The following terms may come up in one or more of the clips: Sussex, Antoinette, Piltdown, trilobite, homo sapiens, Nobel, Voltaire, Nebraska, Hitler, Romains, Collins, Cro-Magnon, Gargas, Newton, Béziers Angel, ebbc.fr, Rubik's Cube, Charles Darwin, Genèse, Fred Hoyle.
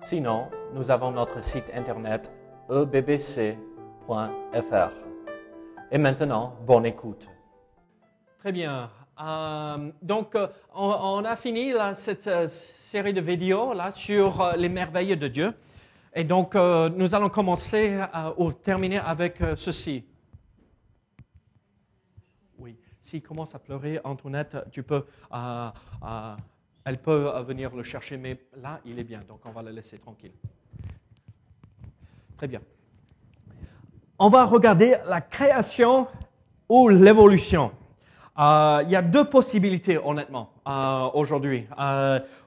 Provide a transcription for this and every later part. Sinon, nous avons notre site internet ebbc.fr. Et maintenant, bonne écoute. Très bien. Donc, on a fini là, cette série de vidéos là, sur les merveilles de Dieu. Et donc, nous allons commencer ou terminer avec ceci. Oui, s'il commence à pleurer, Antoinette, tu peux... Elle peut venir le chercher, mais là, il est bien, donc on va le laisser tranquille. Très bien. On va regarder la création ou l'évolution. Il y a deux possibilités, honnêtement, aujourd'hui.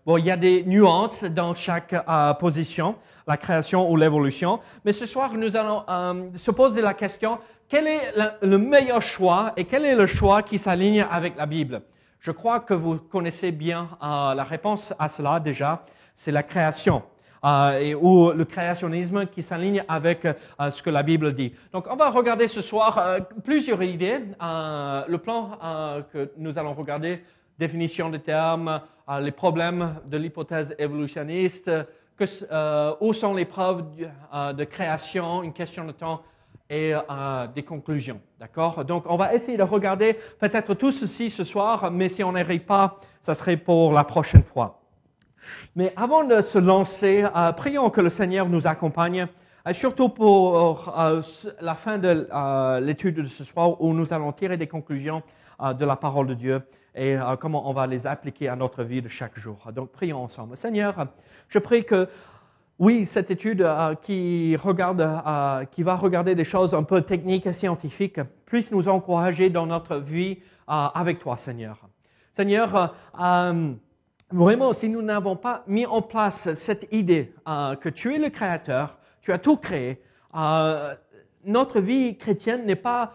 Il y a des nuances dans chaque position, la création ou l'évolution. Mais ce soir, nous allons se poser la question, quel est le meilleur choix et quel est le choix qui s'aligne avec la Bible? Je crois que vous connaissez bien la réponse à cela déjà, c'est la création ou le créationnisme qui s'aligne avec ce que la Bible dit. Donc on va regarder ce soir plusieurs idées, le plan que nous allons regarder, définition des termes, les problèmes de l'hypothèse évolutionniste, où sont les preuves de création, une question de temps, et des conclusions, d'accord? Donc, on va essayer de regarder peut-être tout ceci ce soir, mais si on n'arrive pas, ça serait pour la prochaine fois. Mais avant de se lancer, prions que le Seigneur nous accompagne, surtout pour la fin de l'étude de ce soir, où nous allons tirer des conclusions de la parole de Dieu et comment on va les appliquer à notre vie de chaque jour. Donc, prions ensemble. Seigneur, je prie que oui, cette étude qui va regarder des choses un peu techniques et scientifiques puisse nous encourager dans notre vie avec toi, Seigneur. Seigneur, vraiment, si nous n'avons pas mis en place cette idée que tu es le Créateur, tu as tout créé, notre vie chrétienne n'est pas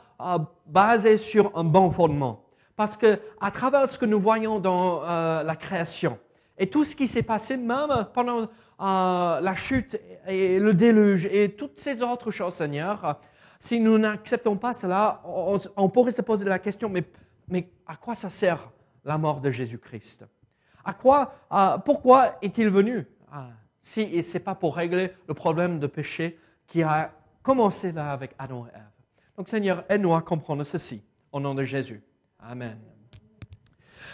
basée sur un bon fondement. Parce que à travers ce que nous voyons dans la création et tout ce qui s'est passé même pendant la chute et le déluge et toutes ces autres choses, Seigneur, si nous n'acceptons pas cela, on pourrait se poser la question, mais à quoi ça sert la mort de Jésus-Christ? Pourquoi est-il venu si ce n'est pas pour régler le problème de péché qui a commencé là avec Adam et Ève? Donc Seigneur, aide-nous à comprendre ceci, au nom de Jésus. Amen.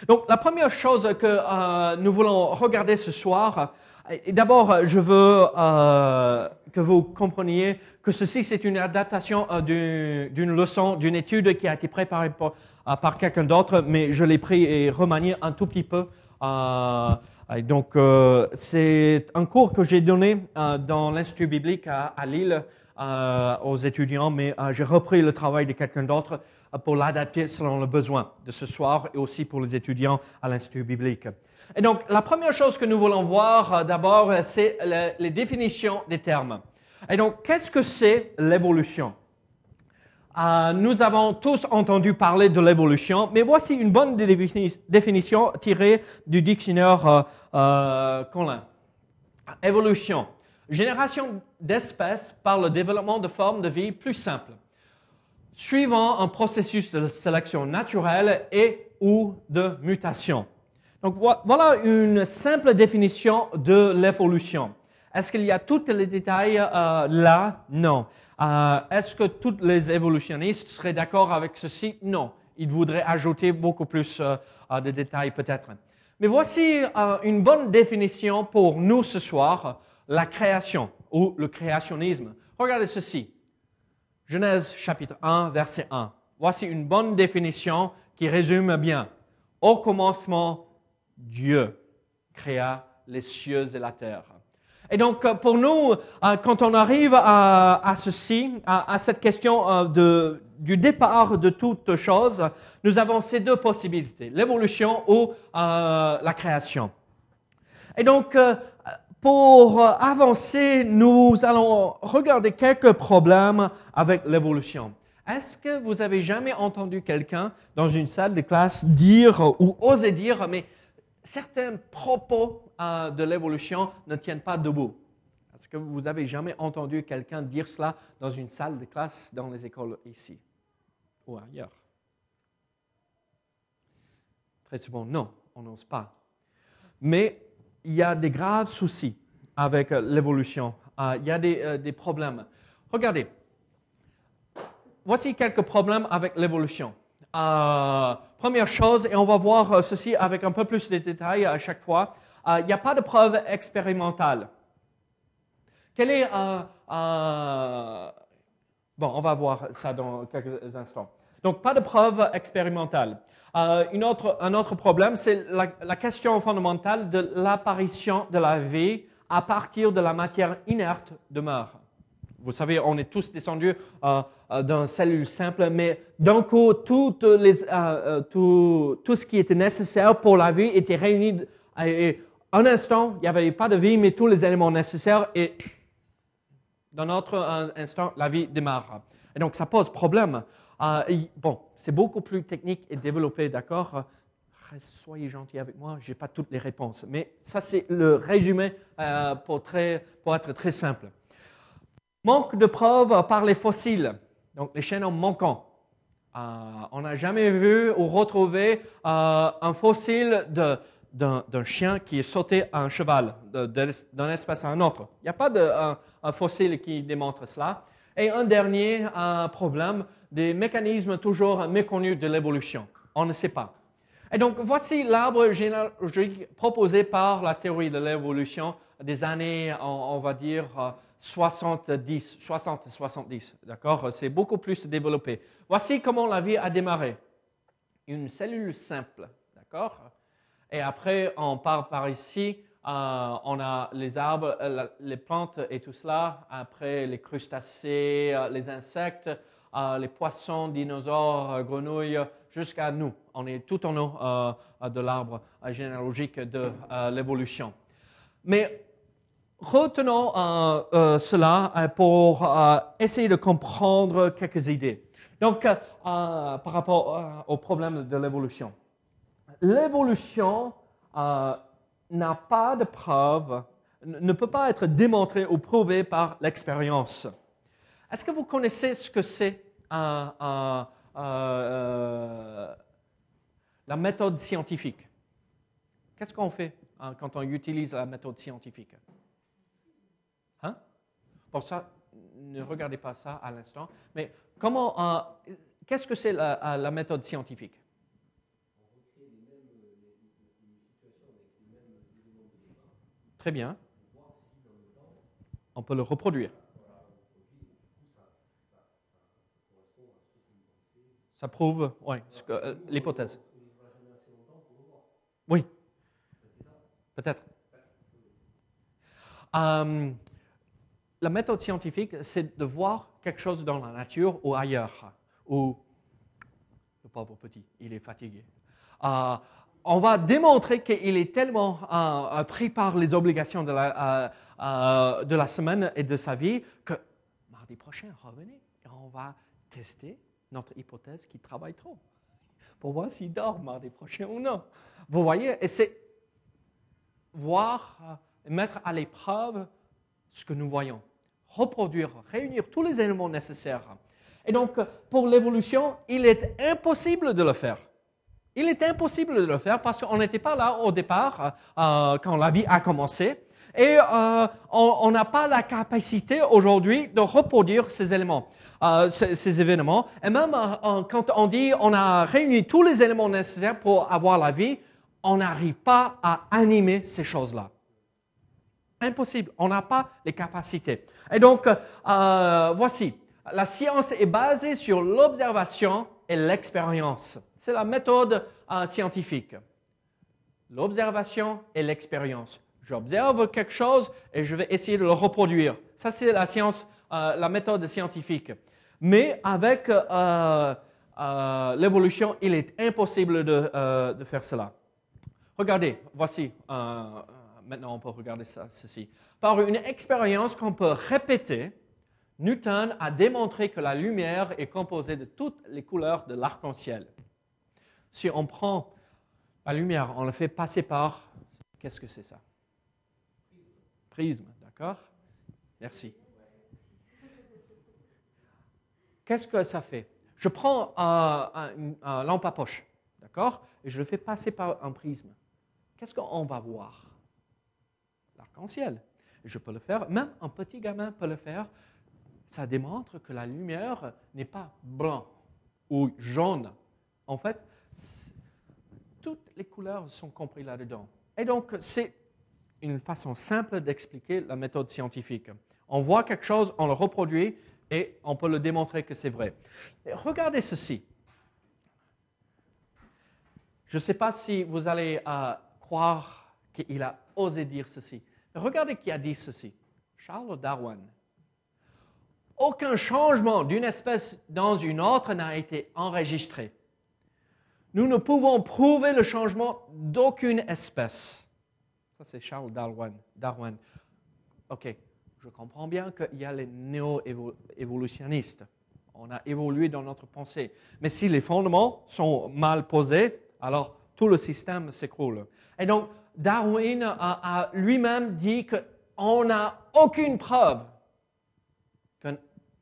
Donc la première chose que nous voulons regarder ce soir, d'abord, je veux que vous compreniez que ceci, c'est une adaptation d'une leçon, d'une étude qui a été préparée par quelqu'un d'autre, mais je l'ai pris et remanié un tout petit peu. C'est un cours que j'ai donné dans l'Institut biblique à Lille aux étudiants, mais j'ai repris le travail de quelqu'un d'autre pour l'adapter selon le besoin de ce soir et aussi pour les étudiants à l'Institut biblique. Et donc, la première chose que nous voulons voir d'abord, c'est les définitions des termes. Et donc, qu'est-ce que c'est l'évolution? Nous avons tous entendu parler de l'évolution, mais voici une bonne définition tirée du dictionnaire Collins. Évolution, génération d'espèces par le développement de formes de vie plus simples, suivant un processus de sélection naturelle et ou de mutation. Donc voilà une simple définition de l'évolution. Est-ce qu'il y a tous les détails là? Non. Est-ce que tous les évolutionnistes seraient d'accord avec ceci? Non. Ils voudraient ajouter beaucoup plus de détails peut-être. Mais voici une bonne définition pour nous ce soir, la création ou le créationnisme. Regardez ceci. Genèse chapitre 1, verset 1. Voici une bonne définition qui résume bien. Au commencement, Dieu créa les cieux et la terre. Et donc, pour nous, quand on arrive à ceci, à cette question du départ de toute chose, nous avons ces deux possibilités, l'évolution ou la création. Et donc, Pour avancer, nous allons regarder quelques problèmes avec l'évolution. Est-ce que vous avez jamais entendu quelqu'un dans une salle de classe dire ou oser dire, mais certains propos de l'évolution ne tiennent pas debout? Est-ce que vous avez jamais entendu quelqu'un dire cela dans une salle de classe, dans les écoles ici ou ailleurs? Très souvent, non, on n'ose pas. Mais il y a des graves soucis avec l'évolution. Il y a des problèmes. Regardez. Voici quelques problèmes avec l'évolution. Première chose, et on va voir ceci avec un peu plus de détails à chaque fois, il n'y a pas de preuve expérimentale. Quelle est... bon, on va voir ça dans quelques instants. Donc, pas de preuve expérimentale. Un autre problème, c'est la question fondamentale de l'apparition de la vie à partir de la matière inerte demeure. Vous savez, on est tous descendus d'un cellule simple, mais d'un coup, tout ce qui était nécessaire pour la vie était réuni. Et un instant, il n'y avait pas de vie, mais tous les éléments nécessaires, et d'un autre instant, la vie démarre. Et donc, ça pose problème. Bon, c'est beaucoup plus technique et développé, d'accord? Soyez gentils avec moi, je n'ai pas toutes les réponses. Mais ça, c'est le résumé pour être très simple. Manque de preuves par les fossiles, donc les chaînons manquants. On n'a jamais vu ou retrouvé un fossile d'un chien qui est sauté à un cheval, d'un espace à un autre. Il n'y a pas un fossile qui démontre cela. Et un dernier problème, des mécanismes toujours méconnus de l'évolution. On ne sait pas. Et donc, voici l'arbre généalogique proposé par la théorie de l'évolution des années, on va dire, 60, 70, d'accord? C'est beaucoup plus développé. Voici comment la vie a démarré. Une cellule simple, d'accord? Et après, on part par ici, on a les arbres, les plantes et tout cela. Après, les crustacés, les insectes, les poissons, dinosaures, grenouilles, jusqu'à nous. On est tout en haut de l'arbre généalogique de l'évolution. Mais retenons cela pour essayer de comprendre quelques idées. Donc, par rapport au problème de l'évolution. L'évolution n'a pas de preuve, ne peut pas être démontrée ou prouvée par l'expérience. Est-ce que vous connaissez ce que c'est la méthode scientifique? Qu'est-ce qu'on fait quand on utilise la méthode scientifique? Hein? Pour ça, ne regardez pas ça à l'instant. Mais comment, qu'est-ce que c'est la méthode scientifique? Très bien. On peut le reproduire. Ça prouve, oui, l'hypothèse. Oui, peut-être. La méthode scientifique, c'est de voir quelque chose dans la nature ou ailleurs, ou le pauvre petit, il est fatigué. On va démontrer qu'il est tellement pris par les obligations de la semaine et de sa vie que mardi prochain, revenez et on va tester notre hypothèse qu'il travaille trop pour voir s'il dort mardi prochain ou non. Vous voyez, et c'est voir, mettre à l'épreuve ce que nous voyons, reproduire, réunir tous les éléments nécessaires. Et donc, pour l'évolution, il est impossible de le faire. Il est impossible de le faire parce qu'on n'était pas là au départ quand la vie a commencé et on n'a pas la capacité aujourd'hui de reproduire ces éléments, ces événements. Et même quand on dit on a réuni tous les éléments nécessaires pour avoir la vie, on n'arrive pas à animer ces choses-là. Impossible, on n'a pas les capacités. Et donc, voici, la science est basée sur l'observation et l'expérience. C'est la méthode scientifique. L'observation et l'expérience. J'observe quelque chose et je vais essayer de le reproduire. Ça, c'est la science, la méthode scientifique. Mais avec l'évolution, il est impossible de faire cela. Regardez, voici maintenant on peut regarder ça, ceci. Par une expérience qu'on peut répéter, Newton a démontré que la lumière est composée de toutes les couleurs de l'arc-en-ciel. Si on prend la lumière, on la fait passer par... Qu'est-ce que c'est ça? Prisme, d'accord? Merci. Qu'est-ce que ça fait? Je prends une lampe à poche, d'accord? Et je le fais passer par un prisme. Qu'est-ce qu'on va voir? L'arc-en-ciel. Je peux le faire, même un petit gamin peut le faire. Ça démontre que la lumière n'est pas blanc ou jaune. En fait, toutes les couleurs sont comprises là-dedans. Et donc, c'est une façon simple d'expliquer la méthode scientifique. On voit quelque chose, on le reproduit et on peut le démontrer que c'est vrai. Et regardez ceci. Je ne sais pas si vous allez croire qu'il a osé dire ceci. Regardez qui a dit ceci. Charles Darwin. Aucun changement d'une espèce dans une autre n'a été enregistré. Nous ne pouvons prouver le changement d'aucune espèce. Ça, c'est Charles Darwin. OK, je comprends bien qu'il y a les néo-évolutionnistes. On a évolué dans notre pensée. Mais si les fondements sont mal posés, alors tout le système s'écroule. Et donc, Darwin a lui-même dit qu'on n'a aucune preuve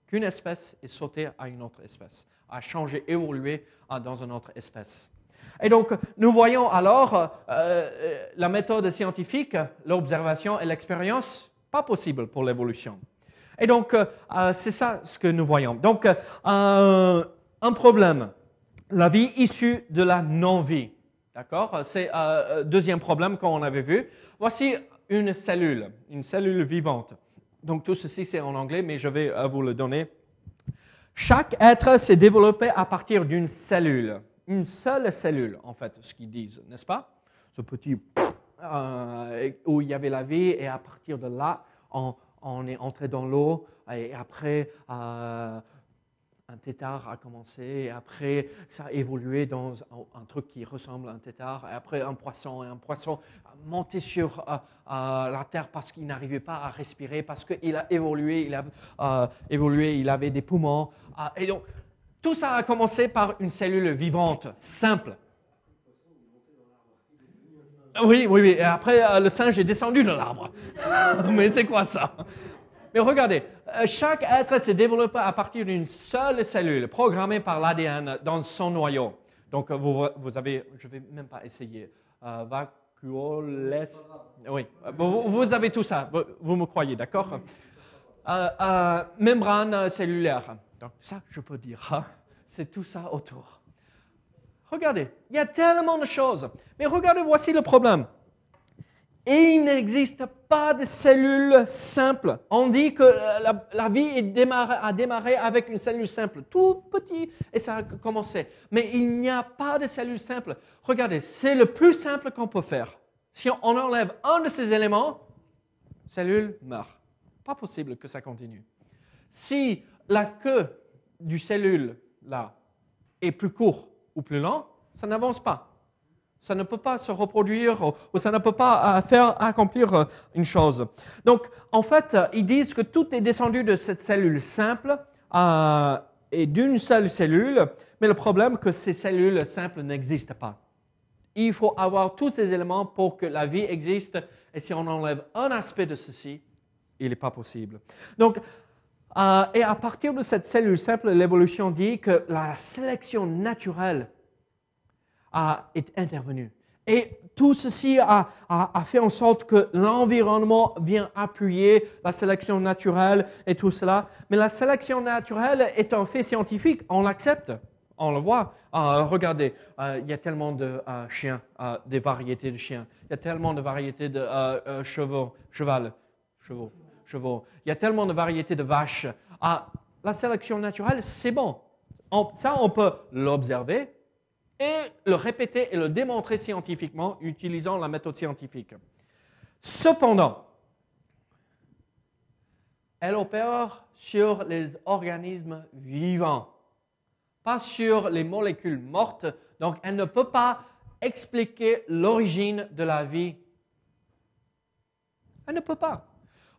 qu'une espèce est sautée à une autre espèce, a changé, évolué dans une autre espèce. Et donc, nous voyons alors la méthode scientifique, l'observation et l'expérience, pas possible pour l'évolution. Et donc, c'est ça ce que nous voyons. Donc, un problème, la vie issue de la non-vie. D'accord? C'est le deuxième problème qu'on avait vu. Voici une cellule vivante. Donc, tout ceci, c'est en anglais, mais je vais vous le donner. Chaque être s'est développé à partir d'une cellule, une seule cellule, en fait, ce qu'ils disent, n'est-ce pas? Ce petit où il y avait la vie, et à partir de là, on est entré dans l'eau, et après, un tétard a commencé, et après, ça a évolué dans un truc qui ressemble à un tétard, et après, un poisson a monté sur la terre parce qu'il n'arrivait pas à respirer, parce qu'il a évolué, il avait des poumons. Et donc, tout ça a commencé par une cellule vivante, simple. Oui, oui, oui. Et après, le singe est descendu de l'arbre. Mais c'est quoi ça? Mais regardez, chaque être s'est développé à partir d'une seule cellule programmée par l'ADN dans son noyau. Donc, vous avez, je ne vais même pas essayer, vacuoles, oui, vous avez tout ça, vous me croyez, d'accord? Membrane cellulaire, donc ça, je peux dire, hein? C'est tout ça autour. Regardez, il y a tellement de choses, mais regardez, voici le problème. Et il n'existe pas de cellule simple. On dit que la vie a démarré avec une cellule simple, tout petit, et ça a commencé. Mais il n'y a pas de cellule simple. Regardez, c'est le plus simple qu'on peut faire. Si on enlève un de ces éléments, la cellule meurt. Pas possible que ça continue. Si la queue du cellule là est plus courte ou plus longue, ça n'avance pas. Ça ne peut pas se reproduire ou ça ne peut pas accomplir une chose. Donc, en fait, ils disent que tout est descendu de cette cellule simple et d'une seule cellule, mais le problème est que ces cellules simples n'existent pas. Il faut avoir tous ces éléments pour que la vie existe, et si on enlève un aspect de ceci, il n'est pas possible. Donc, et à partir de cette cellule simple, l'évolution dit que la sélection naturelle est intervenu. Et tout ceci a fait en sorte que l'environnement vient appuyer la sélection naturelle et tout cela. Mais la sélection naturelle est un fait scientifique, on l'accepte, on le voit. Regardez, il y a tellement de chiens, des variétés de chiens, il y a tellement de variétés de chevaux, il y a tellement de variétés de vaches. La sélection naturelle, c'est bon. Ça, on peut l'observer et le répéter et le démontrer scientifiquement, utilisant la méthode scientifique. Cependant, elle opère sur les organismes vivants, pas sur les molécules mortes, donc elle ne peut pas expliquer l'origine de la vie Elle ne peut pas.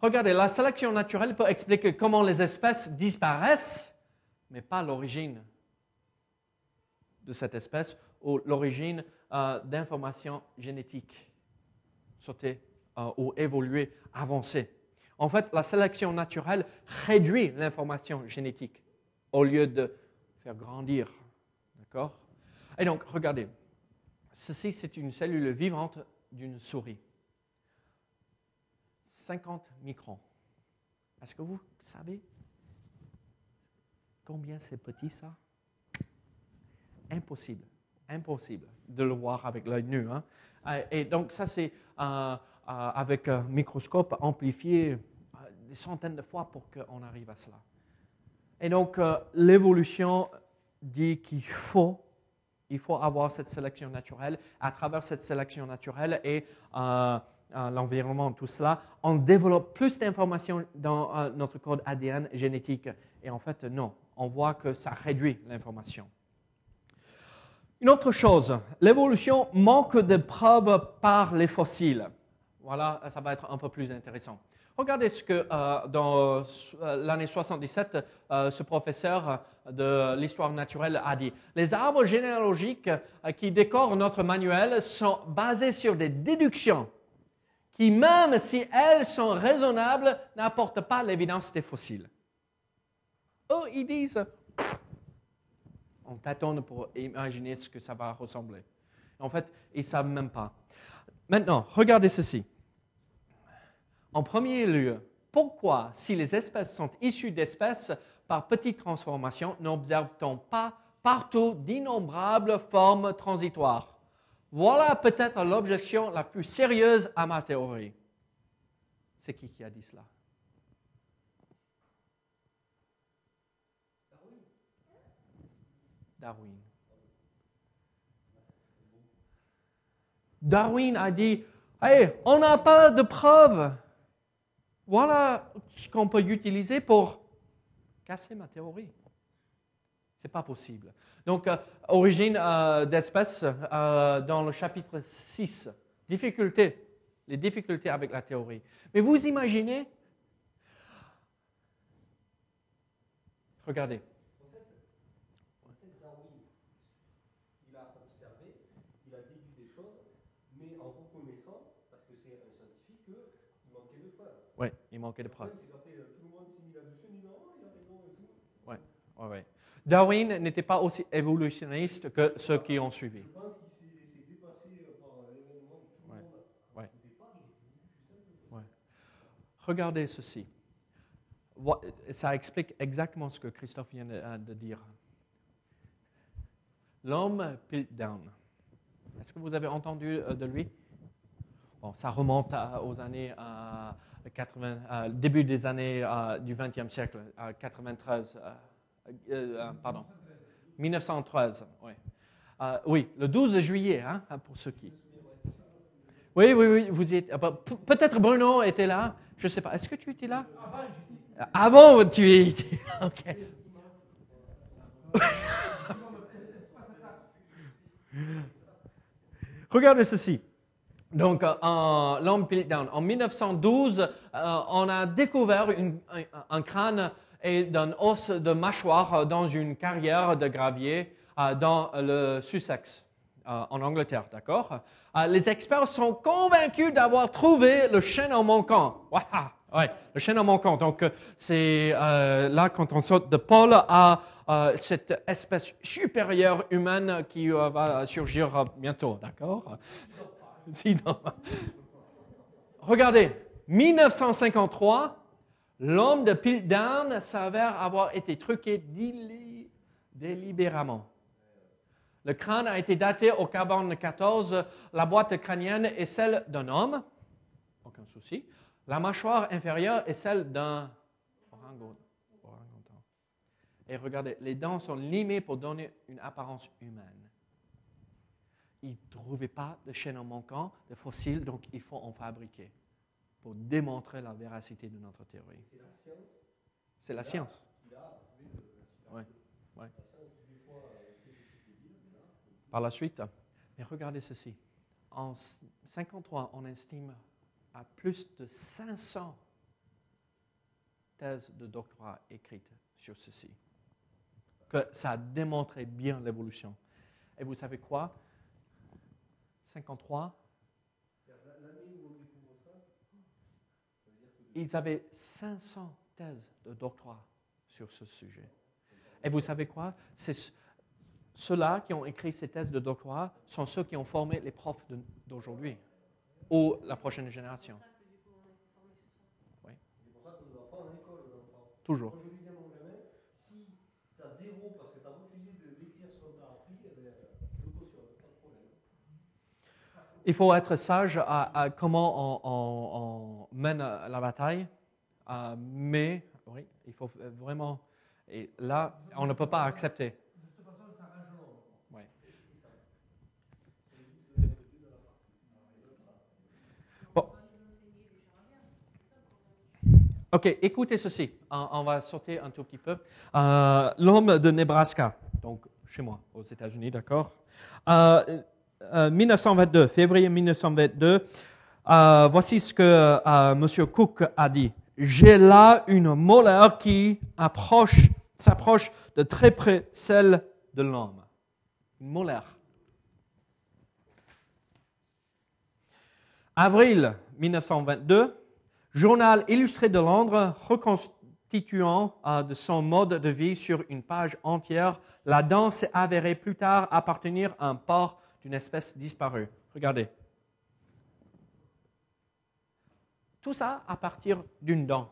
Regardez, la sélection naturelle peut expliquer comment les espèces disparaissent, mais pas l'origine de cette espèce ou l'origine d'informations génétiques sautées ou évoluées, avancées. En fait, la sélection naturelle réduit l'information génétique au lieu de faire grandir. D'accord? Et donc, regardez, ceci, c'est une cellule vivante d'une souris. 50 microns. Est-ce que vous savez combien c'est petit, ça? Impossible. Impossible de le voir avec l'œil nu. Hein? Et donc, ça, c'est avec un microscope amplifié des centaines de fois pour qu'on arrive à cela. Et donc, l'évolution dit qu'il faut avoir cette sélection naturelle. À travers cette sélection naturelle et l'environnement, tout cela, on développe plus d'informations dans notre code ADN génétique. Et en fait, non, on voit que ça réduit l'information. Une autre chose, l'évolution manque de preuves par les fossiles. Voilà, ça va être un peu plus intéressant. Regardez ce que dans l'année 77, ce professeur de l'histoire naturelle a dit. Les arbres généalogiques qui décorent notre manuel sont basés sur des déductions qui, même si elles sont raisonnables, n'apportent pas l'évidence des fossiles. Eux, ils disent, on tâtonne pour imaginer ce que ça va ressembler. En fait, ils ne savent même pas. Maintenant, regardez ceci. En premier lieu, pourquoi, si les espèces sont issues d'espèces par petites transformations, n'observe-t-on pas partout d'innombrables formes transitoires? Voilà peut-être l'objection la plus sérieuse à ma théorie. C'est qui a dit cela? Darwin. Darwin a dit, hey, on n'a pas de preuves. Voilà ce qu'on peut utiliser pour casser ma théorie. Ce n'est pas possible. Donc, origine d'espèces dans le chapitre 6. Difficultés. Les difficultés avec la théorie. Mais vous imaginez? Regardez. Oui, il manquait de preuves. Ouais, ouais, ouais. Darwin n'était pas aussi évolutionniste que ceux qui ont suivi. Je pense qu'il s'est dépassé par l'événement de tout le monde. Ouais. Ouais. Regardez ceci. Ça explique exactement ce que Christophe vient de dire. L'homme Piltdown. Est-ce que vous avez entendu de lui? Bon, ça remonte aux années... début des années du XXe siècle, 1913. Oui. Oui, le 12 juillet, hein, pour ceux qui... Oui, oui, oui, vous y êtes. Peut-être Bruno était là, je ne sais pas. Est-ce que tu étais là? Avant, tu y étais. OK. Regardez ceci. Donc, l'homme Piltdown. En 1912, on a découvert un crâne et d'un os de mâchoire dans une carrière de gravier dans le Sussex, en Angleterre, d'accord? Les experts sont convaincus d'avoir trouvé le chaînon manquant. Waouh! Ouais, le chaînon manquant. Donc, c'est là quand on saute de pôle à cette espèce supérieure humaine qui va surgir bientôt, d'accord? Sinon, regardez, 1953, l'homme de Piltdown s'avère avoir été truqué délibérément. Le crâne a été daté au carbone 14, la boîte crânienne est celle d'un homme, aucun souci, la mâchoire inférieure est celle d'un orangotan. Et regardez, les dents sont limées pour donner une apparence humaine. Ils ne trouvaient pas de chaînon manquant, de fossiles, donc il faut en fabriquer pour démontrer la véracité de notre théorie. C'est la science. Oui, oui. Par la suite, mais regardez ceci. En 1953, on estime à plus de 500 thèses de doctorat écrites sur ceci, que ça a démontré bien l'évolution. Et vous savez quoi? 53. Ils avaient 500 thèses de doctorat sur ce sujet. Et vous savez quoi? Ceux-là qui ont écrit ces thèses de doctorat sont ceux qui ont formé les profs d'aujourd'hui ou la prochaine génération. Oui. C'est pour ça qu'on ne va pas en école aux enfants. Toujours. Quand je lui dis à mon gamin, si tu as zéro parce que tu as refusé de décrire ce qu'on t'a appris, je cautionne, pas de problème. Il faut être sage à comment on mène la bataille, mais oui, il faut vraiment. Et là, on ne peut pas accepter. OK, écoutez ceci. On va sauter un tout petit peu. L'homme de Nebraska, donc chez moi, aux États-Unis, d'accord. 1922, février 1922, voici ce que M. Cook a dit. « J'ai là une molaire qui s'approche de très près celle de l'homme. » Une molaire. Avril 1922. Journal illustré de Londres, reconstituant de son mode de vie sur une page entière, la danse s'est avérée plus tard appartenir à un port d'une espèce disparue. Regardez. Tout ça à partir d'une dent.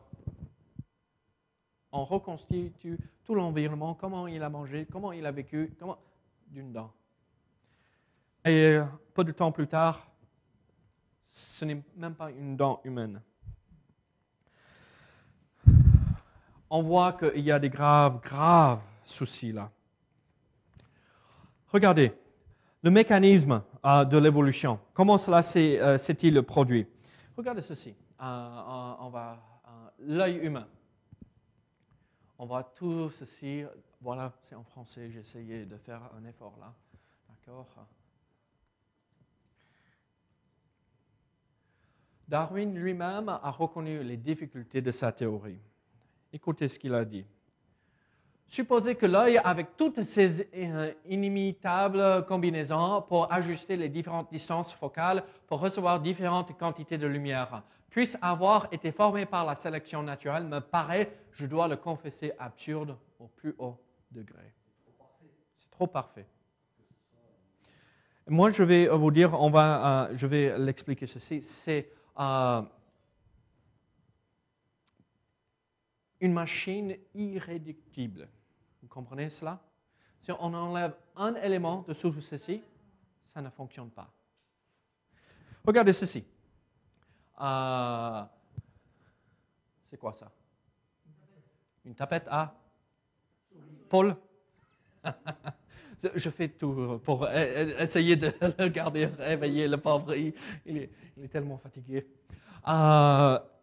On reconstitue tout l'environnement, comment il a mangé, comment il a vécu, d'une dent. Et peu de temps plus tard, ce n'est même pas une dent humaine. On voit qu'il y a des graves soucis là. Regardez, le mécanisme de l'évolution, comment cela s'est-il produit? Regardez ceci, l'œil humain. On voit tout ceci, voilà, c'est en français, j'ai essayé de faire un effort là, d'accord? Darwin lui-même a reconnu les difficultés de sa théorie. Écoutez ce qu'il a dit. Supposez que l'œil, avec toutes ses inimitables combinaisons pour ajuster les différentes distances focales, pour recevoir différentes quantités de lumière, puisse avoir été formé par la sélection naturelle, me paraît, je dois le confesser, absurde au plus haut degré. C'est trop parfait. Moi, je vais vous dire, je vais l'expliquer ceci, c'est... une machine irréductible. Vous comprenez cela? Si on enlève un élément de sous ceci, ça ne fonctionne pas. Regardez ceci. C'est quoi ça? Une tapette à Paul? Je fais tout pour essayer de le garder réveillé, le pauvre. Il est tellement fatigué.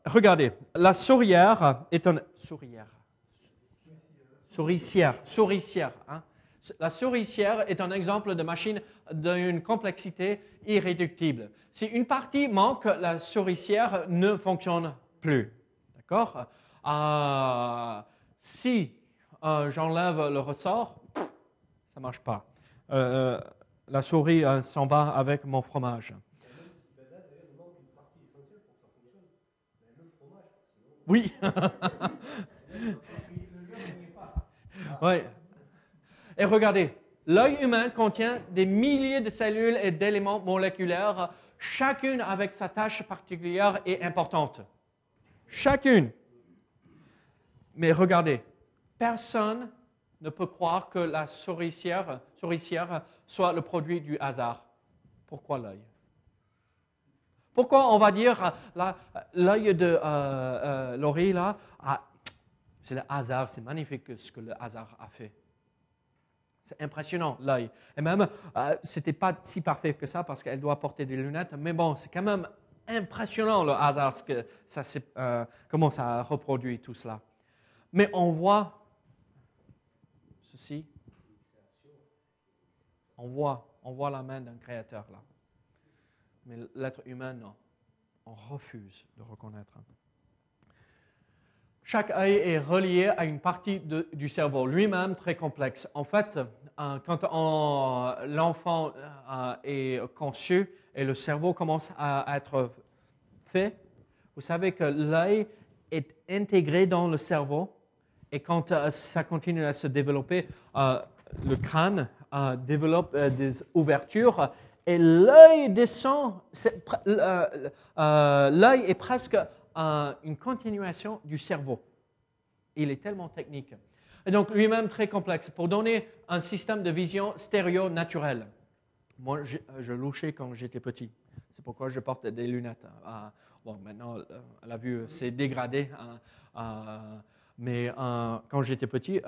Regardez, la souricière est une souricière. Hein? La souricière est un exemple de machine d'une complexité irréductible. Si une partie manque, la souricière ne fonctionne plus. D'accord? Si j'enlève le ressort, ça ne marche pas. La souris s'en va avec mon fromage. Oui. Oui. Et regardez, l'œil humain contient des milliers de cellules et d'éléments moléculaires, chacune avec sa tâche particulière et importante. Chacune. Mais regardez, personne ne peut croire que la souricière soit le produit du hasard. Pourquoi l'œil? Pourquoi on va dire l'œil de Laurie, là, c'est le hasard, c'est magnifique ce que le hasard a fait. C'est impressionnant, l'œil. Et même, ce n'était pas si parfait que ça parce qu'elle doit porter des lunettes, mais bon, c'est quand même impressionnant le hasard, comment ça reproduit tout cela. Mais on voit ceci. On voit la main d'un créateur là. Mais l'être humain, non. on refuse de reconnaître. Chaque œil est relié à une partie du cerveau lui-même très complexe. En fait, quand l'enfant est conçu et le cerveau commence à être fait, vous savez que l'œil est intégré dans le cerveau et quand ça continue à se développer, le crâne développe des ouvertures et l'œil descend. L'œil est presque une continuation du cerveau. Il est tellement technique. Et donc lui-même très complexe. Pour donner un système de vision stéréo-naturel. Moi, je louchais quand j'étais petit. C'est pourquoi je porte des lunettes. Bon, maintenant, la vue s'est dégradée. Mais quand j'étais petit,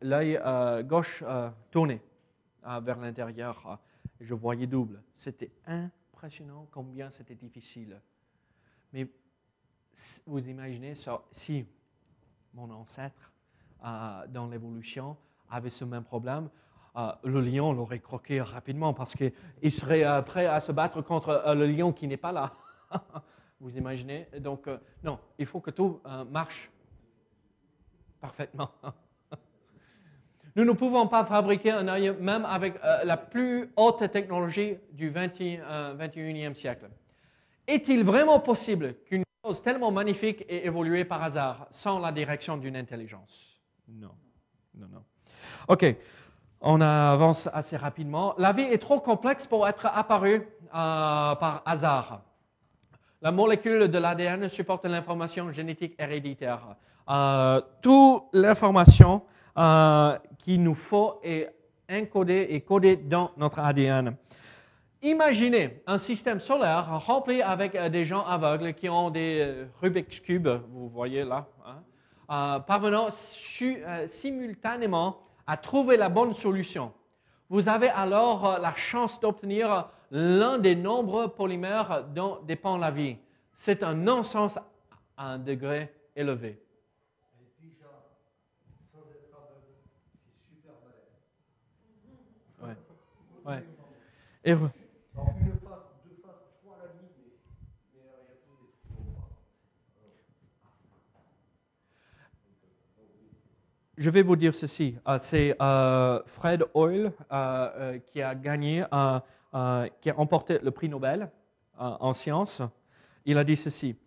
l'œil gauche tournait vers l'intérieur. Je voyais double. C'était impressionnant combien c'était difficile. Mais vous imaginez ça, si mon ancêtre, dans l'évolution, avait ce même problème, le lion l'aurait croqué rapidement parce qu'il serait prêt à se battre contre le lion qui n'est pas là. Vous imaginez? Donc, non, il faut que tout marche parfaitement. Nous ne pouvons pas fabriquer un œil même avec la plus haute technologie du 21e siècle. Est-il vraiment possible qu'une chose tellement magnifique ait évolué par hasard sans la direction d'une intelligence? Non. Non, non. OK. On avance assez rapidement. La vie est trop complexe pour être apparue par hasard. La molécule de l'ADN supporte l'information génétique héréditaire. Toute l'information qu'il nous faut est encodée et codée dans notre ADN. Imaginez un système solaire rempli avec des gens aveugles qui ont des Rubik's Cube, vous voyez là, hein, parvenant simultanément à trouver la bonne solution. Vous avez alors la chance d'obtenir l'un des nombreux polymères dont dépend la vie. C'est un non-sens à un degré élevé. Ouais. Ouais. Et je vais vous dire ceci, c'est Fred Hoyle qui a gagné, qui a remporté le prix Nobel en sciences. Il a dit ceci,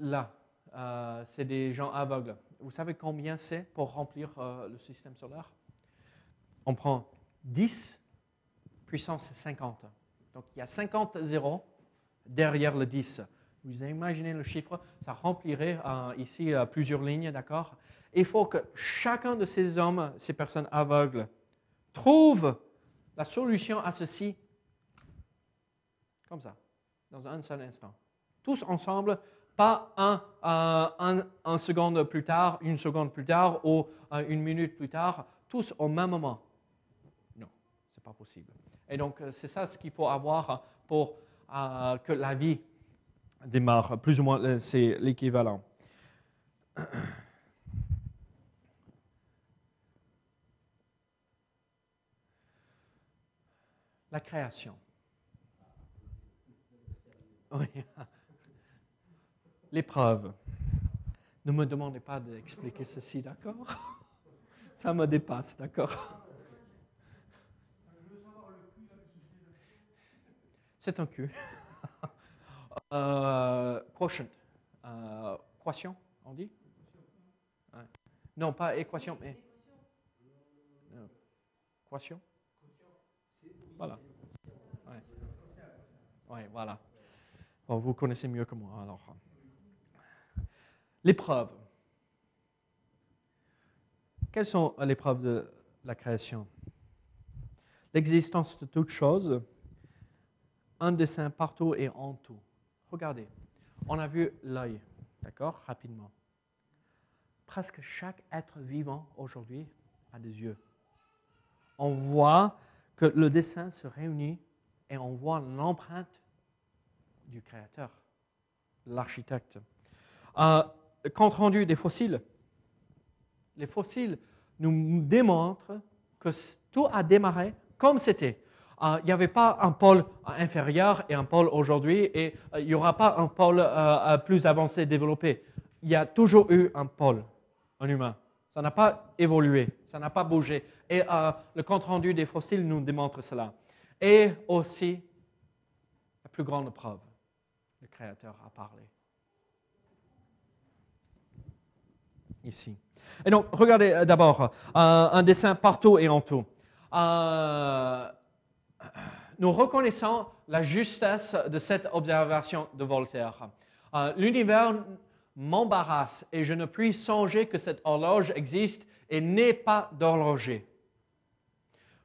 là, c'est des gens aveugles. Vous savez combien c'est pour remplir le système solaire? On prend 10 puissance 50. Donc il y a 50 zéros derrière le 10. Vous imaginez le chiffre, ça remplirait ici plusieurs lignes, d'accord? Il faut que chacun de ces hommes, ces personnes aveugles, trouve la solution à ceci, comme ça, dans un seul instant. Tous ensemble, pas une seconde plus tard, ou une minute plus tard, tous au même moment. Non, ce n'est pas possible. Et donc, c'est ça ce qu'il faut avoir pour que la vie démarre. Plus ou moins, c'est l'équivalent. La création. Oui. L'épreuve. Ne me demandez pas d'expliquer ceci, d'accord? Ça me dépasse, d'accord? C'est un cul. Quotient. Quotient, on dit? Ouais. Non, pas équation, mais... Quotient? Voilà. Ouais. Ouais, voilà. Bon, vous connaissez mieux que moi, alors. L'épreuve. Quelles sont les preuves de la création? L'existence de toute chose, un dessein partout et en tout. Regardez, on a vu l'œil, d'accord, rapidement. Presque chaque être vivant aujourd'hui a des yeux. On voit que le dessin se réunit et on voit l'empreinte du créateur, l'architecte. Compte rendu des fossiles. Les fossiles nous démontrent que tout a démarré comme c'était. il n'y avait pas un pôle inférieur et un pôle aujourd'hui, et il n'y aura pas un pôle plus avancé, développé. Il y a toujours eu un pôle en humain. Ça n'a pas évolué, ça n'a pas bougé. Et le compte-rendu des fossiles nous démontre cela. Et aussi, la plus grande preuve, le Créateur a parlé. Ici. Et donc, regardez d'abord un dessin partout et en tout. Nous reconnaissons la justesse de cette observation de Voltaire. L'univers m'embarrasse et je ne puis songer que cette horloge existe et n'est pas d'horloger.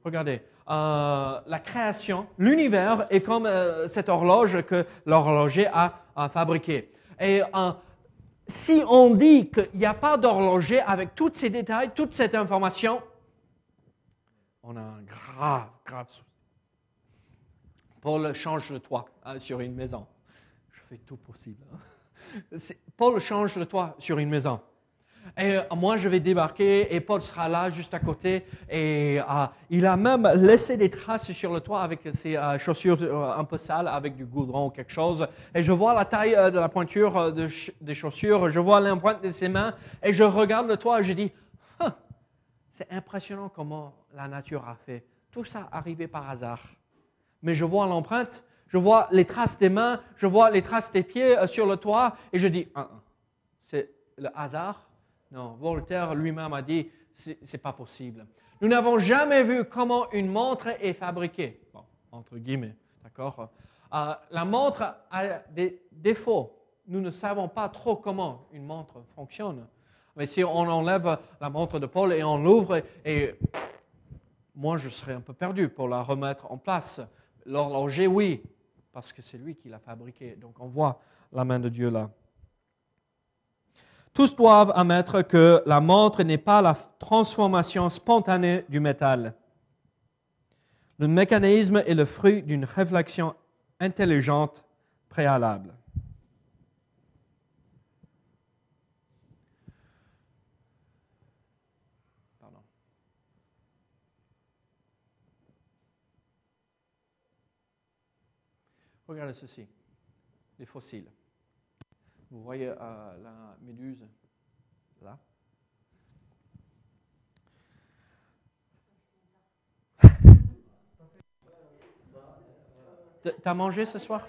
Regardez, la création, l'univers est comme cette horloge que l'horloger a fabriquée. Et si on dit qu'il n'y a pas d'horloger avec tous ces détails, toute cette information, on a un grave, grave souci. Paul change le toit sur une maison. Je fais tout possible. Paul change le toit sur une maison. Et moi, je vais débarquer et Paul sera là, juste à côté. Et il a même laissé des traces sur le toit avec ses chaussures un peu sales, avec du goudron ou quelque chose. Et je vois la taille de la pointure des chaussures, je vois l'empreinte de ses mains. Et je regarde le toit et je dis, c'est impressionnant comment la nature a fait. Tout ça arrivé par hasard. Mais je vois l'empreinte, je vois les traces des mains, je vois les traces des pieds sur le toit. Et je dis, c'est le hasard. Non, Voltaire lui-même a dit, c'est pas possible. Nous n'avons jamais vu comment une montre est fabriquée. Bon, entre guillemets, d'accord. La montre a des défauts. Nous ne savons pas trop comment une montre fonctionne. Mais si on enlève la montre de Paul et on l'ouvre, et moi je serais un peu perdu pour la remettre en place. L'horloger, oui, parce que c'est lui qui l'a fabriquée. Donc on voit la main de Dieu là. Tous doivent admettre que la montre n'est pas la transformation spontanée du métal. Le mécanisme est le fruit d'une réflexion intelligente préalable. Pardon. Regardez ceci, les fossiles. Vous voyez la méduse, là. T'as mangé ce soir?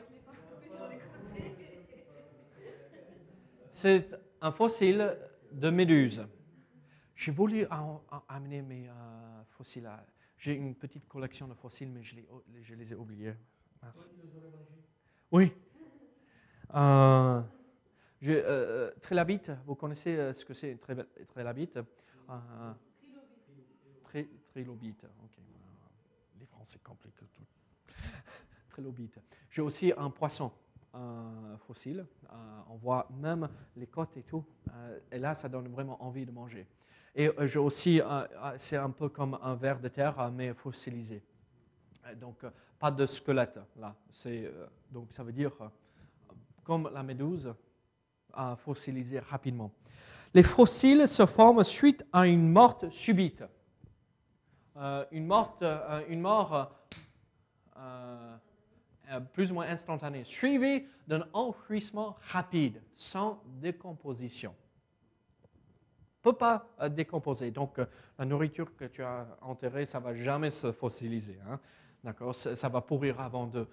C'est un fossile de méduse. J'ai voulu amener mes fossiles. J'ai une petite collection de fossiles, mais je les ai oubliés. Merci. Oui. Trilobite, vous connaissez ce que c'est trilobite? Trilobite, ok. Les Français compliquent tout. Trilobite. J'ai aussi un poisson fossile. On voit même les côtes et tout. Et là, ça donne vraiment envie de manger. Et j'ai aussi, c'est un peu comme un ver de terre, mais fossilisé. Donc, pas de squelette là. Donc, ça veut dire, comme la méduse, à fossiliser rapidement. Les fossiles se forment suite à une mort subite. Une mort plus ou moins instantanée, suivie d'un enfouissement rapide, sans décomposition. On ne peut pas décomposer. Donc, la nourriture que tu as enterrée, ça ne va jamais se fossiliser. Hein? D'accord? Ça va pourrir avant de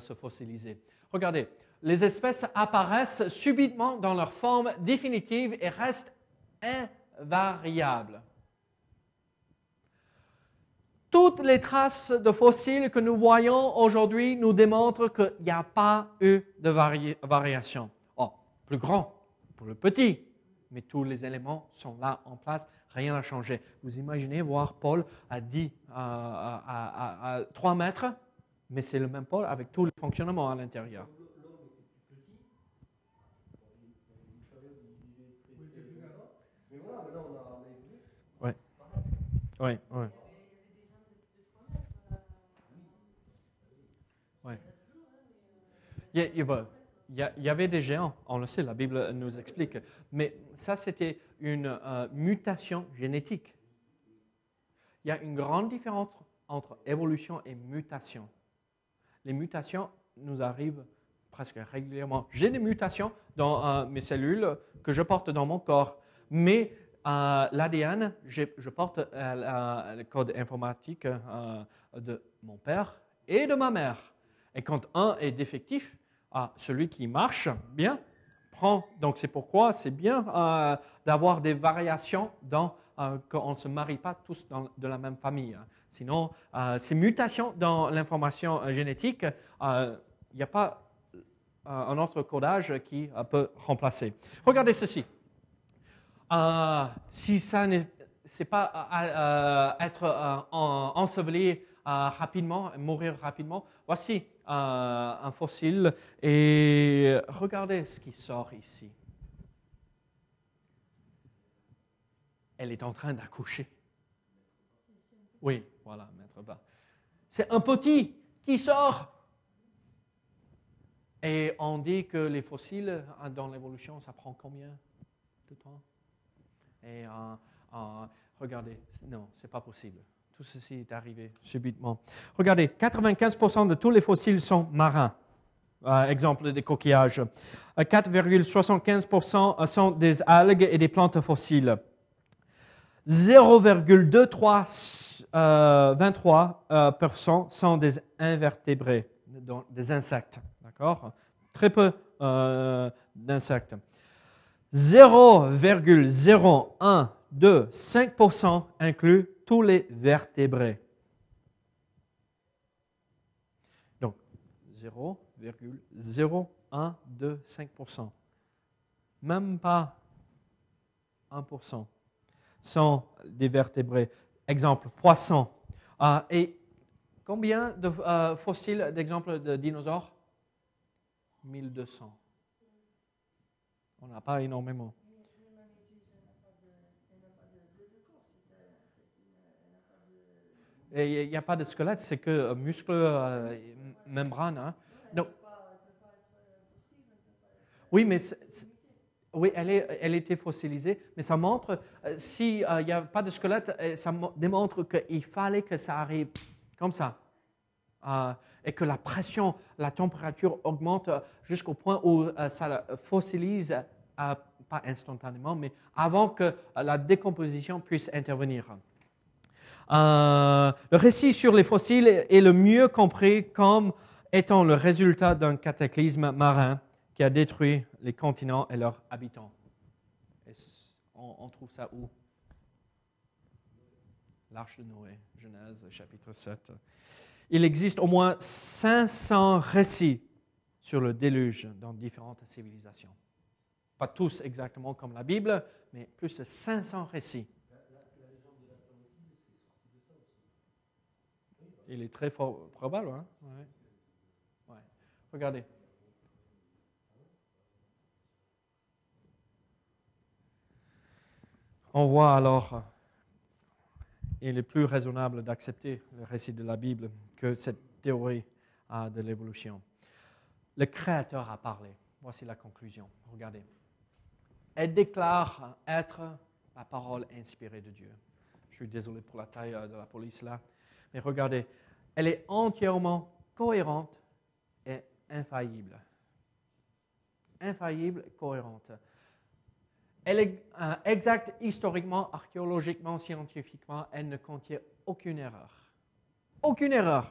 se fossiliser. Regardez. Les espèces apparaissent subitement dans leur forme définitive et restent invariables. Toutes les traces de fossiles que nous voyons aujourd'hui nous démontrent qu'il n'y a pas eu de variation. Oh, plus grand, plus petit, mais tous les éléments sont là en place, rien n'a changé. Vous imaginez voir Paul à 3 mètres, mais c'est le même Paul avec tout le fonctionnement à l'intérieur. Oui, oui. Oui. Il y avait des géants, on le sait, la Bible nous explique. Mais ça, c'était une mutation génétique. Il y a une grande différence entre évolution et mutation. Les mutations nous arrivent presque régulièrement. J'ai des mutations dans mes cellules que je porte dans mon corps, mais l'ADN, je porte le code informatique de mon père et de ma mère. Et quand un est défectif, celui qui marche bien prend. Donc c'est pourquoi c'est bien d'avoir des variations dans qu'on ne se marie pas tous de la même famille. Sinon, ces mutations dans l'information génétique, il n'y a pas un autre codage qui peut remplacer. Regardez ceci. Si ça ne c'est pas être enseveli rapidement, mourir rapidement, voici un fossile et regardez ce qui sort ici. Elle est en train d'accoucher. Oui, voilà, maître bas. C'est un petit qui sort. Et on dit que les fossiles, dans l'évolution, ça prend combien de temps? Et regardez, non, ce n'est pas possible. Tout ceci est arrivé subitement. Regardez, 95% de tous les fossiles sont marins. Exemple des coquillages. 4,75% sont des algues et des plantes fossiles. 0,23% sont des invertébrés, donc des insectes. D'accord? Très peu d'insectes. 0,0125% inclut tous les vertébrés. Donc, 0,0125%. Même pas 1% sont des vertébrés. Exemple, poisson. Et combien de fossiles d'exemples de dinosaures? 1200. On n'a pas énormément. Et il n'y a pas de squelette, c'est que muscle, membrane. Hein. Donc, oui, mais oui, elle était fossilisée, mais ça montre, s'il n'y a pas de squelette, ça démontre qu'il fallait que ça arrive comme ça. Et que la pression, la température augmente jusqu'au point où ça fossilise, pas instantanément, mais avant que la décomposition puisse intervenir. Le récit sur les fossiles est le mieux compris comme étant le résultat d'un cataclysme marin qui a détruit les continents et leurs habitants. Et on trouve ça où? L'Arche de Noé, Genèse chapitre 7. Il existe au moins 500 récits sur le déluge dans différentes civilisations. Pas tous exactement comme la Bible, mais plus de 500 récits. Il est très fort, probable, hein? Ouais. Ouais. Regardez. On voit alors, il est plus raisonnable d'accepter le récit de la Bible que cette théorie de l'évolution. Le Créateur a parlé. Voici la conclusion. Regardez. Elle déclare être la parole inspirée de Dieu. Je suis désolé pour la taille de la police là. Mais regardez, elle est entièrement cohérente et infaillible. Infaillible et cohérente. Elle est exacte historiquement, archéologiquement, scientifiquement. Elle ne contient aucune erreur. Aucune erreur.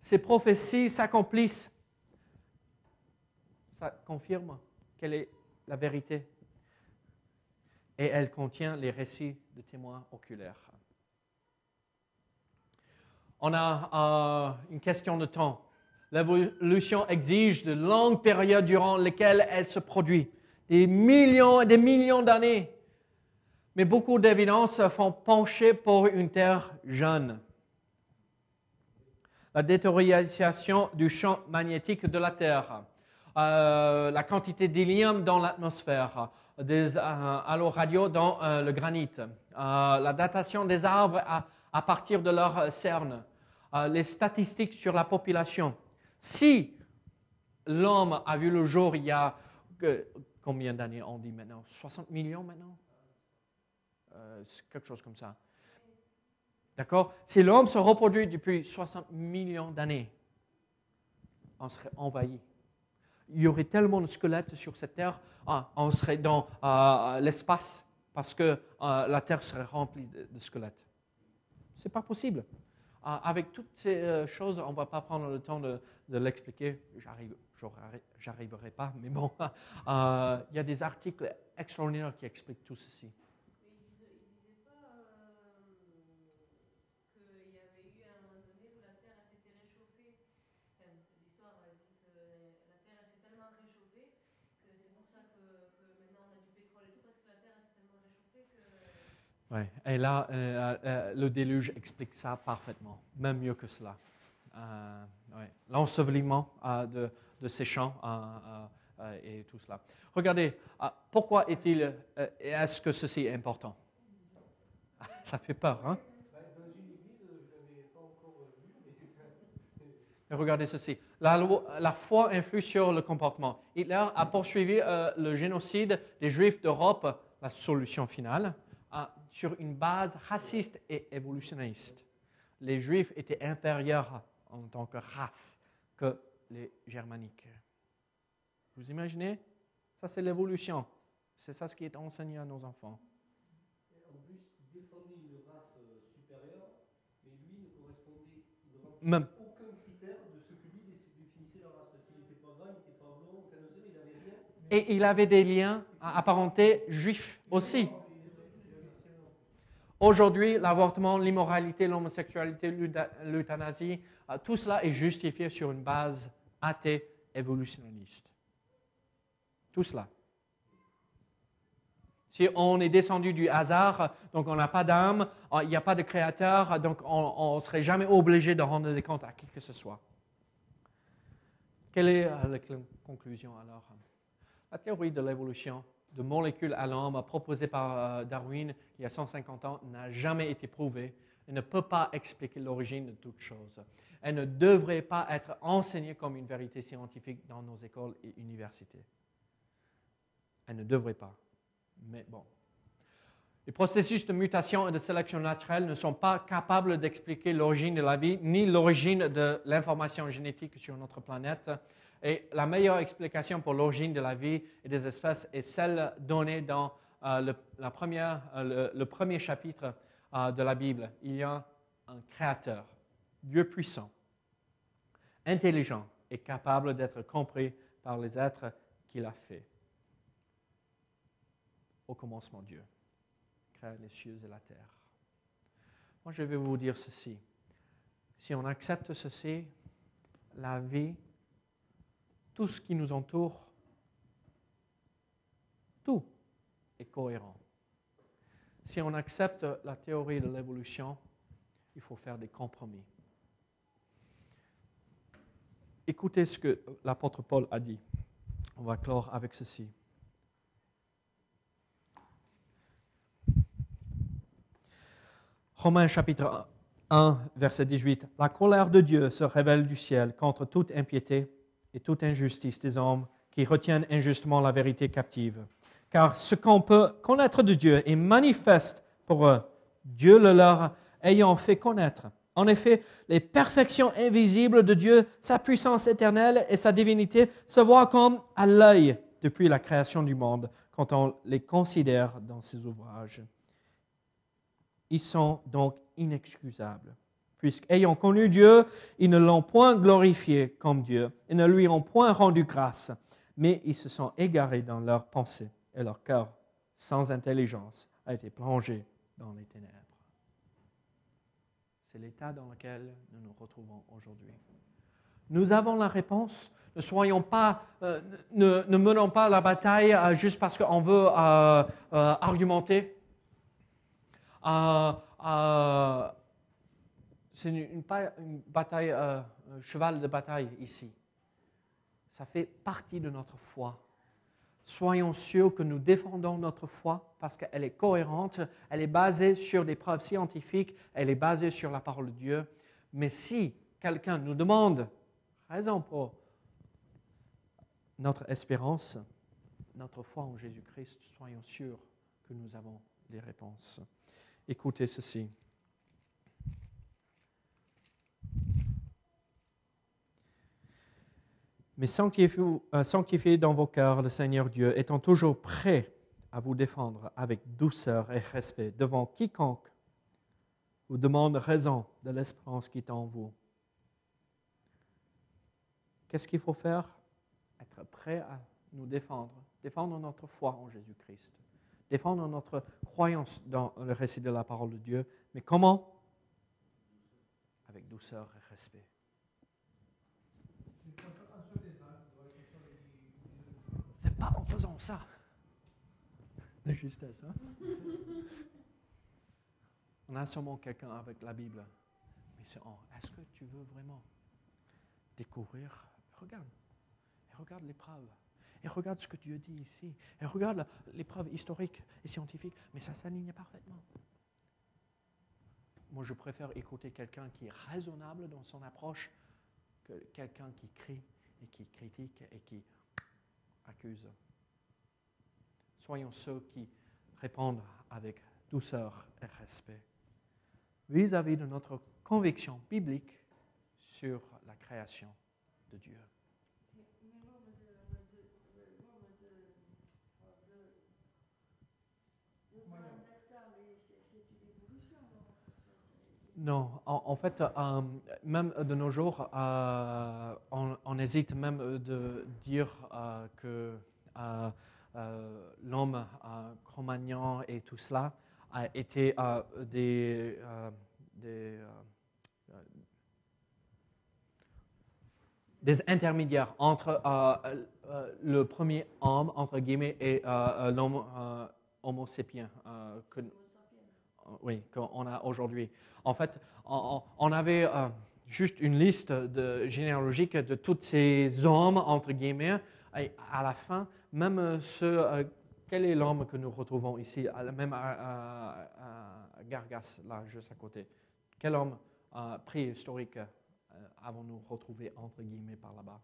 Ces prophéties s'accomplissent. Ça confirme quelle est la vérité. Et elle contient les récits de témoins oculaires. On a une question de temps. L'évolution exige de longues périodes durant lesquelles elle se produit. Des millions et des millions d'années. Mais beaucoup d'évidences font pencher pour une terre jeune. La détérioration du champ magnétique de la Terre, la quantité d'hélium dans l'atmosphère, des halos radio dans le granit, la datation des arbres à partir de leurs cernes, les statistiques sur la population. Si l'homme a vu le jour il y a combien d'années on dit maintenant? 60 millions maintenant, quelque chose comme ça. D'accord? Si l'homme se reproduit depuis 60 millions d'années, on serait envahi. Il y aurait tellement de squelettes sur cette terre, on serait dans l'espace parce que la terre serait remplie de squelettes. Ce n'est pas possible. Avec toutes ces choses, on ne va pas prendre le temps de l'expliquer. J'arriverai pas, mais bon. Il y a des articles extraordinaires qui expliquent tout ceci. Ouais. Et là, le déluge explique ça parfaitement, même mieux que cela. Ouais. L'ensevelissement de ces champs et tout cela. Regardez, pourquoi est-ce que ceci est important? Ça fait peur, hein? Dans une église, je n'avais pas encore vu, mais... Regardez ceci. La foi influe sur le comportement. Hitler a poursuivi le génocide des Juifs d'Europe, la solution finale, sur une base raciste et évolutionniste. Les Juifs étaient inférieurs en tant que race que les Germaniques. Vous imaginez? Ça, c'est l'évolution. C'est ça ce qui est enseigné à nos enfants. En plus, il défendait une race supérieure, mais lui ne correspondait à aucun critère de ce que lui définissait la race, parce qu'il n'était pas blanc, il n'était pas blanc, il n'avait rien. Et il avait des liens apparentés juifs aussi. Aujourd'hui, l'avortement, l'immoralité, l'homosexualité, l'euthanasie, tout cela est justifié sur une base athée évolutionniste. Tout cela. Si on est descendu du hasard, donc on n'a pas d'âme, il n'y a pas de créateur, donc on ne serait jamais obligé de rendre des comptes à qui que ce soit. Quelle est la conclusion alors? La théorie de l'évolution de molécules à l'homme proposée par Darwin il y a 150 ans n'a jamais été prouvée et ne peut pas expliquer l'origine de toute chose. Elle ne devrait pas être enseignée comme une vérité scientifique dans nos écoles et universités. Elle ne devrait pas, mais bon. Les processus de mutation et de sélection naturelle ne sont pas capables d'expliquer l'origine de la vie ni l'origine de l'information génétique sur notre planète. Et la meilleure explication pour l'origine de la vie et des espèces est celle donnée dans le premier chapitre de la Bible. Il y a un créateur, Dieu puissant, intelligent et capable d'être compris par les êtres qu'il a faits. Au commencement, Dieu créa les cieux et la terre. Moi, je vais vous dire ceci. Si on accepte ceci, la vie, tout ce qui nous entoure, tout est cohérent. Si on accepte la théorie de l'évolution, il faut faire des compromis. Écoutez ce que l'apôtre Paul a dit. On va clore avec ceci. Romains chapitre 1, verset 18. La colère de Dieu se révèle du ciel contre toute impiété et toute injustice des hommes qui retiennent injustement la vérité captive. Car ce qu'on peut connaître de Dieu est manifeste pour eux, Dieu le leur ayant fait connaître. En effet, les perfections invisibles de Dieu, sa puissance éternelle et sa divinité se voient comme à l'œil depuis la création du monde, quand on les considère dans ses ouvrages. Ils sont donc inexcusables. Puisqu'ayant connu Dieu, ils ne l'ont point glorifié comme Dieu et ne lui ont point rendu grâce, mais ils se sont égarés dans leurs pensées et leur cœur, sans intelligence, a été plongé dans les ténèbres. C'est l'état dans lequel nous nous retrouvons aujourd'hui. Nous avons la réponse. Ne soyons pas, ne menons pas la bataille juste parce qu'on veut argumenter. C'est pas une bataille, un cheval de bataille ici. Ça fait partie de notre foi. Soyons sûrs que nous défendons notre foi parce qu'elle est cohérente, elle est basée sur des preuves scientifiques, elle est basée sur la parole de Dieu. Mais si quelqu'un nous demande raison pour notre espérance, notre foi en Jésus-Christ, soyons sûrs que nous avons les réponses. Écoutez ceci. Mais sanctifiez dans vos cœurs le Seigneur Dieu, étant toujours prêt à vous défendre avec douceur et respect devant quiconque vous demande raison de l'espérance qui est en vous. Qu'est-ce qu'il faut faire? Être prêt à nous défendre, défendre notre foi en Jésus-Christ, défendre notre croyance dans le récit de la parole de Dieu. Mais comment? Avec douceur et respect. C'est pas en faisant ça. C'est juste ça. On a sûrement quelqu'un avec la Bible. Mais c'est en, est-ce que tu veux vraiment découvrir? Regarde. Et regarde l'épreuve. Et regarde ce que Dieu dit ici. Et regarde l'épreuve historique et scientifique. Mais ça s'aligne parfaitement. Moi, je préfère écouter quelqu'un qui est raisonnable dans son approche que quelqu'un qui crie et qui critique et qui accuse. Soyons ceux qui répondent avec douceur et respect vis-à-vis de notre conviction biblique sur la création de Dieu. Non, en fait, même de nos jours, on hésite même de dire que l'homme Cro-Magnon et tout cela a été des intermédiaires entre le premier homme, entre guillemets, et l'homme homo sapiens que oui, qu'on a aujourd'hui. En fait, on avait juste une liste généalogique de tous ces hommes, entre guillemets, et à la fin, même quel est l'homme que nous retrouvons ici, même à Gargas, là, juste à côté. Quel homme préhistorique avons-nous retrouvé, entre guillemets, par là-bas?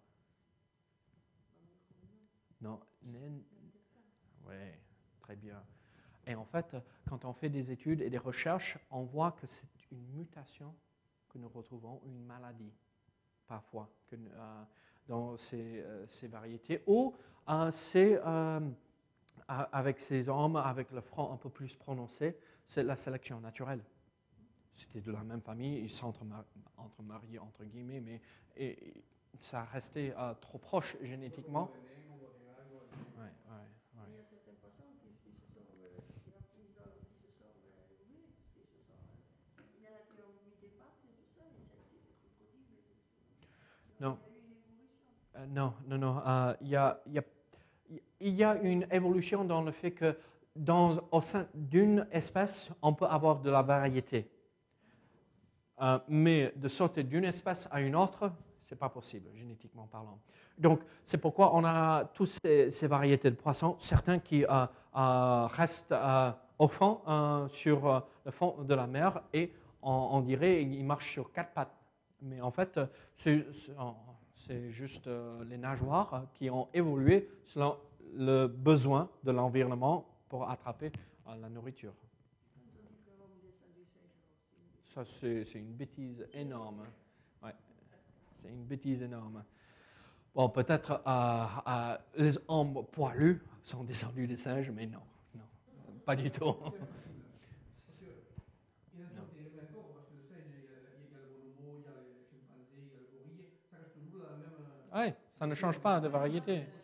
Non. Oui, très bien. Et en fait, quand on fait des études et des recherches, on voit que c'est une mutation que nous retrouvons, une maladie, parfois, dans ces variétés. Ou avec ces hommes, avec le front un peu plus prononcé, c'est la sélection naturelle. C'était de la même famille, ils s'entremariaient, entre guillemets, mais ça restait trop proche génétiquement. Non, non. Il y a une évolution dans le fait que au sein d'une espèce, on peut avoir de la variété. Mais de sortir d'une espèce à une autre, ce n'est pas possible, génétiquement parlant. Donc, c'est pourquoi on a toutes ces variétés de poissons, certains qui restent au fond, sur le fond de la mer, et on dirait qu'ils marchent sur quatre pattes. Mais en fait, c'est juste les nageoires qui ont évolué selon le besoin de l'environnement pour attraper la nourriture. Ça, c'est une bêtise énorme. Ouais. C'est une bêtise énorme. Bon, peut-être les hommes poilus sont descendus des singes, mais non, pas du tout. Oui, ça ne change pas de variété.